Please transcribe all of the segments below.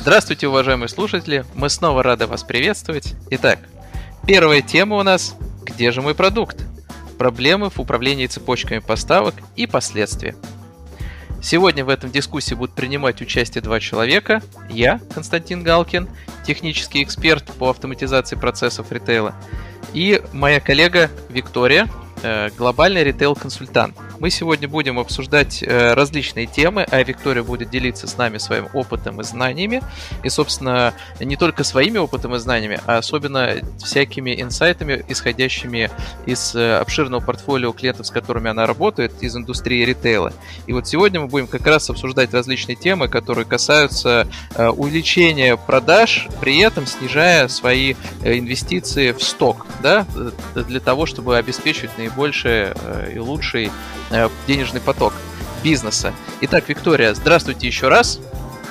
Здравствуйте, уважаемые слушатели! Мы снова рады вас приветствовать. Итак, первая тема у нас «Где же мой продукт? Проблемы в управлении цепочками поставок и последствия». Сегодня в этом дискуссии будут принимать участие два человека. Я, Константин Галкин, технический эксперт по автоматизации процессов ритейла, и моя коллега Виктория, глобальный ритейл-консультант. Мы сегодня будем обсуждать различные темы, а Виктория будет делиться с нами своим опытом и знаниями. И, собственно, не только своими опытом и знаниями, а особенно всякими инсайтами, исходящими из обширного портфолио клиентов, с которыми она работает, из индустрии ритейла. И вот сегодня мы будем как раз обсуждать различные темы, которые касаются увеличения продаж, при этом снижая свои инвестиции в сток, да, для того, чтобы обеспечить наибольший и лучший денежный поток бизнеса. Итак, Виктория, здравствуйте еще раз.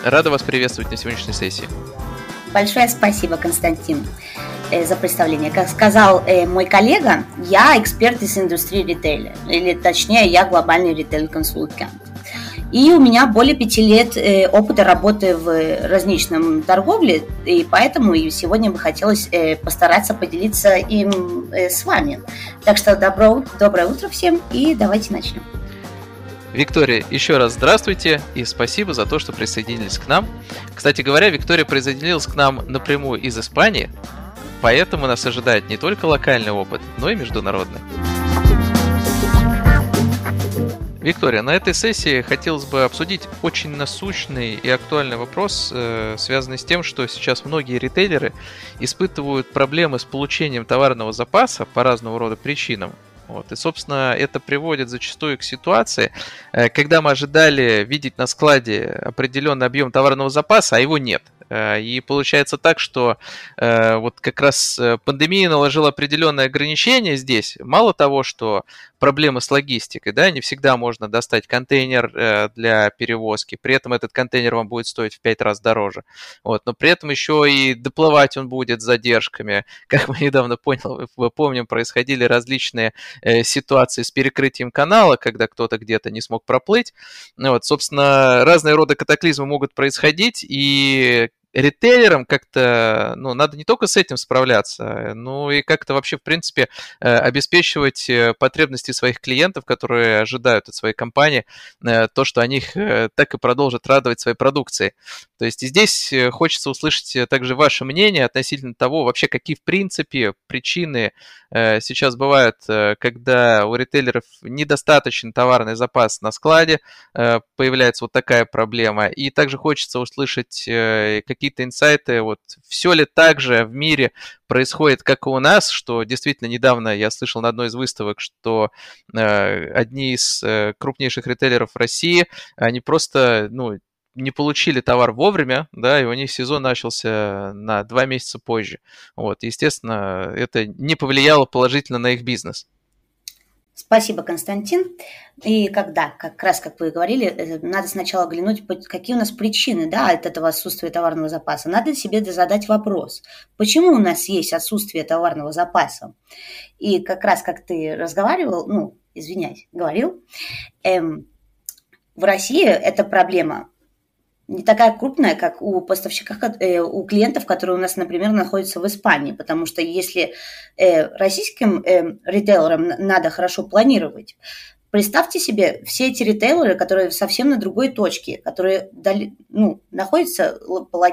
Рада вас приветствовать на сегодняшней сессии. Большое спасибо, Константин, за представление. Как сказал мой коллега, я эксперт из индустрии ритейла, или точнее, я глобальный ритейл-консультант. И у меня более 5 лет опыта работы в розничном торговле, и поэтому сегодня бы хотелось постараться поделиться им с вами. Так что доброе утро всем, и давайте начнем. Виктория, еще раз здравствуйте и спасибо за то, что присоединились к нам. Кстати говоря, Виктория присоединилась к нам напрямую из Испании, поэтому нас ожидает не только локальный опыт, но и международный. Виктория, на этой сессии хотелось бы обсудить очень насущный и актуальный вопрос, связанный с тем, что сейчас многие ритейлеры испытывают проблемы с получением товарного запаса по разного рода причинам. Вот. И, собственно, это приводит зачастую к ситуации, когда мы ожидали видеть на складе определенный объем товарного запаса, а его нет. И получается так, что вот как раз пандемия наложила определенные ограничения здесь. Мало того, что проблемы с логистикой, да, не всегда можно достать контейнер для перевозки, при этом этот контейнер вам будет стоить в 5 раз дороже. Вот. Но при этом еще и доплывать он будет с задержками. Как мы недавно помним, происходили различные ситуации с перекрытием канала, когда кто-то где-то не смог проплыть. Вот. Собственно, разные роды катаклизма могут происходить, и ритейлерам как-то, ну, надо не только с этим справляться, но и как-то вообще, в принципе, обеспечивать потребности своих клиентов, которые ожидают от своей компании то, что они их так и продолжат радовать своей продукцией. То есть и здесь хочется услышать также ваше мнение относительно того, вообще какие, в принципе, причины сейчас бывают, когда у ритейлеров недостаточен товарный запас на складе, появляется вот такая проблема. И также хочется услышать какие-то инсайты, вот все ли так же в мире происходит, как и у нас, что действительно недавно я слышал на одной из выставок, что одни из крупнейших ритейлеров России, они просто, ну, не получили товар вовремя, да, и у них сезон начался на 2 месяца позже. Вот, естественно, это не повлияло положительно на их бизнес. Спасибо, Константин. И когда, как раз как вы говорили, надо сначала оглянуть, какие у нас причины, да, от этого отсутствия товарного запаса. Надо себе задать вопрос, почему у нас есть отсутствие товарного запаса? И как раз как ты говорил, в России эта проблема не такая крупная, как у поставщиков, у клиентов, которые у нас, например, находятся в Испании, потому что если российским ритейлерам надо хорошо планировать, представьте себе все эти ритейлеры, которые совсем на другой точке, которые находятся по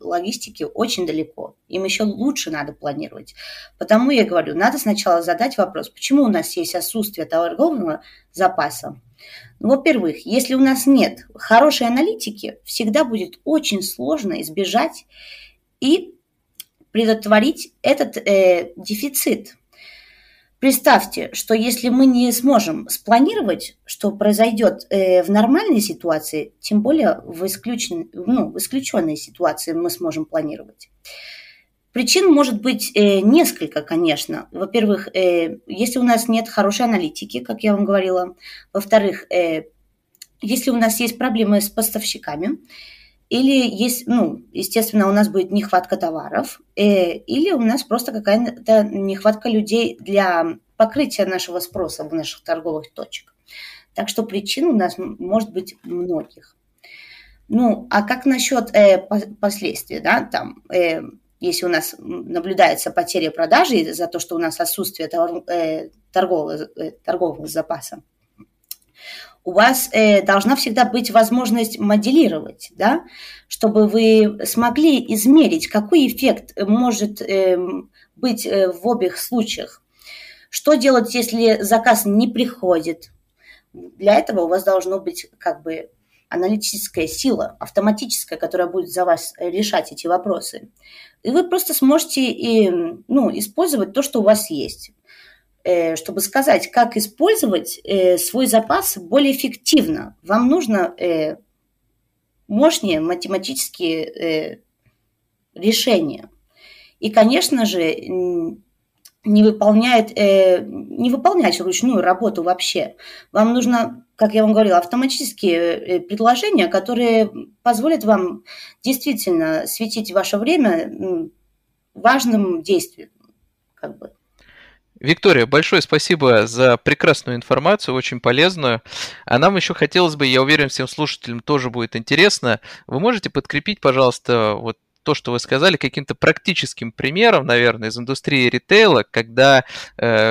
логистике очень далеко, им еще лучше надо планировать. Потому я говорю, надо сначала задать вопрос, почему у нас есть отсутствие торгового запаса. Во-первых, если у нас нет хорошей аналитики, всегда будет очень сложно избежать и предотвратить этот дефицит. Представьте, что если мы не сможем спланировать, что произойдет в нормальной ситуации, тем более в исключенной ситуации мы сможем планировать. Причин может быть несколько, конечно. Во-первых, если у нас нет хорошей аналитики, как я вам говорила. Во-вторых, если у нас есть проблемы с поставщиками, или есть, естественно, у нас будет нехватка товаров, или у нас просто какая-то нехватка людей для покрытия нашего спроса в наших торговых точках. Так что причин у нас может быть многих. Ну, а как насчет последствий, да, там, если у нас наблюдается потеря продажи из-за того, что у нас отсутствие торгового запаса, у вас должна всегда быть возможность моделировать, да, чтобы вы смогли измерить, какой эффект может быть в обеих случаях. Что делать, если заказ не приходит? Для этого у вас должно быть как бы аналитическая сила, автоматическая, которая будет за вас решать эти вопросы. И вы просто сможете использовать то, что у вас есть, чтобы сказать, как использовать свой запас более эффективно. Вам нужно мощные математические решения. И, конечно же, не выполнять ручную работу вообще. Вам нужно, как я вам говорила, автоматические предложения, которые позволят вам действительно светить ваше время важным действием, как бы. Виктория, большое спасибо за прекрасную информацию, очень полезную. А нам еще хотелось бы, я уверен, всем слушателям тоже будет интересно. Вы можете подкрепить, пожалуйста, вот то, что вы сказали, каким-то практическим примером, наверное, из индустрии ритейла, когда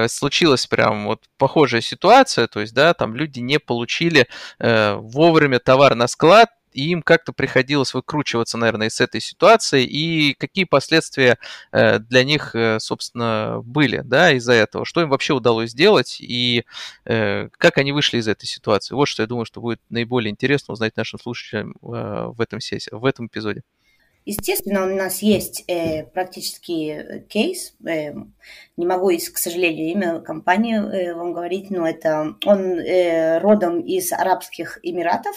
случилась прям вот похожая ситуация, то есть, да, там люди не получили вовремя товар на склад, и им как-то приходилось выкручиваться, наверное, из этой ситуации, и какие последствия для них, собственно, были, да, из-за этого, что им вообще удалось сделать, и как они вышли из этой ситуации. Вот что я думаю, что будет наиболее интересно узнать нашим слушателям в этом эпизоде. Естественно, у нас есть практически кейс, не могу, к сожалению, имя компании вам говорить, но это он родом из Арабских Эмиратов.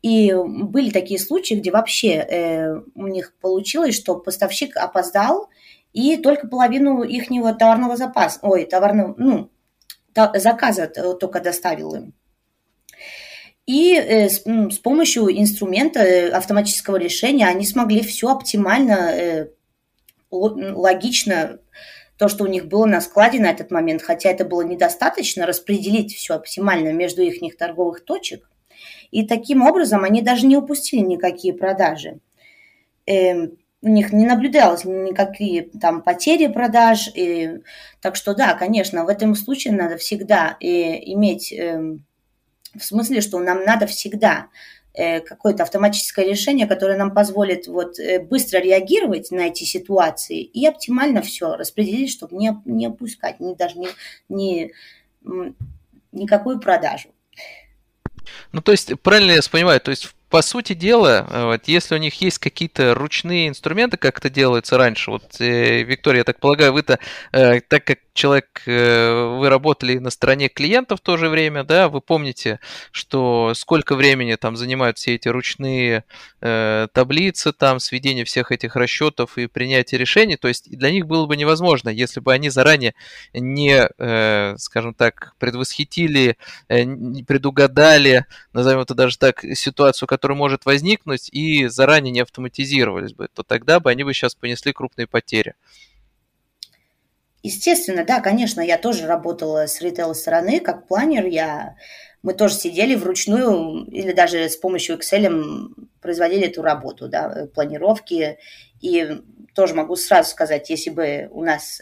И были такие случаи, где вообще у них получилось, что поставщик опоздал, и только половину ихнего товарного запаса, заказа только доставил им. И с помощью инструмента автоматического решения они смогли все оптимально, логично, то, что у них было на складе на этот момент, хотя это было недостаточно, распределить все оптимально между их торговых точек. И таким образом они даже не упустили никакие продажи. У них не наблюдалось никакие там потери продаж. Так что да, конечно, в этом случае надо всегда иметь... В смысле, что нам надо всегда какое-то автоматическое решение, которое нам позволит быстро реагировать на эти ситуации и оптимально все распределить, чтобы не опускать никакую продажу. Ну, то есть, правильно я понимаю, то есть, по сути дела, вот, если у них есть какие-то ручные инструменты, как это делается раньше, Виктория, я так полагаю, вы-то, так как человек, вы работали на стороне клиентов в то же время, да, вы помните, что сколько времени там занимают все эти ручные таблицы, там, сведение всех этих расчетов и принятие решений, то есть для них было бы невозможно, если бы они заранее не, скажем так, предвосхитили, не предугадали, назовем это даже так, ситуацию, который может возникнуть, и заранее не автоматизировались бы, то тогда бы они бы сейчас понесли крупные потери. Естественно, да, конечно, я тоже работала с ритейл-стороны, как планер. Мы тоже сидели вручную или даже с помощью Excel производили эту работу, да, планировки. И тоже могу сразу сказать, если бы у нас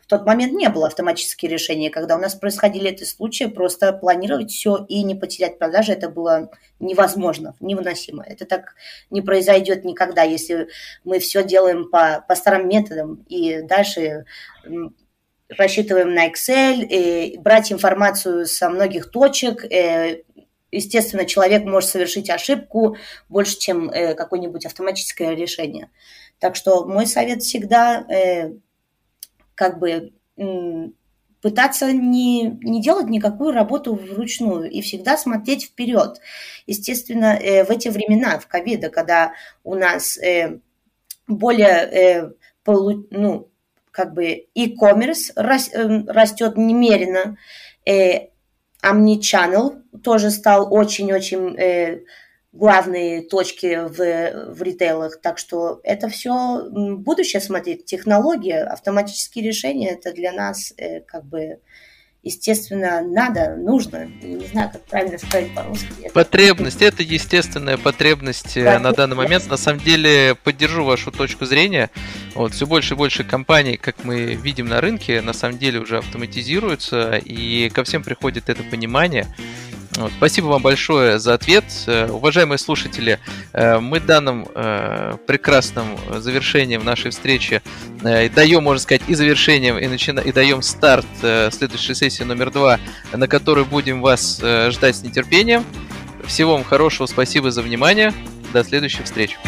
в тот момент не было автоматических решений, когда у нас происходили эти случаи, просто планировать все и не потерять продажи, это было невозможно, невыносимо. Это так не произойдет никогда, если мы все делаем по старым методам и дальше рассчитываем на Excel, и брать информацию со многих точек. Естественно, человек может совершить ошибку больше, чем какое-нибудь автоматическое решение. Так что мой совет всегда... как бы пытаться не делать никакую работу вручную и всегда смотреть вперед. Естественно, в эти времена, в ковида, когда у нас более, как бы e-commerce растет немерено, Omnichannel тоже стал очень-очень главные точки в ритейлах. Так что это все будущее, смотреть, технология, автоматические решения, это для нас как бы естественно, надо, нужно, не знаю, как правильно сказать по-русски. Потребность, это естественная потребность на данный момент. На самом деле, поддержу вашу точку зрения. Вот, все больше и больше компаний, как мы видим на рынке, на самом деле уже автоматизируются, и ко всем приходит это понимание. Вот, спасибо вам большое за ответ. Уважаемые слушатели, мы данным прекрасным завершением нашей встречи даем, можно сказать, и завершением, и даем старт следующей сессии номер 2, на которой будем вас ждать с нетерпением. Всего вам хорошего, спасибо за внимание. До следующих встреч.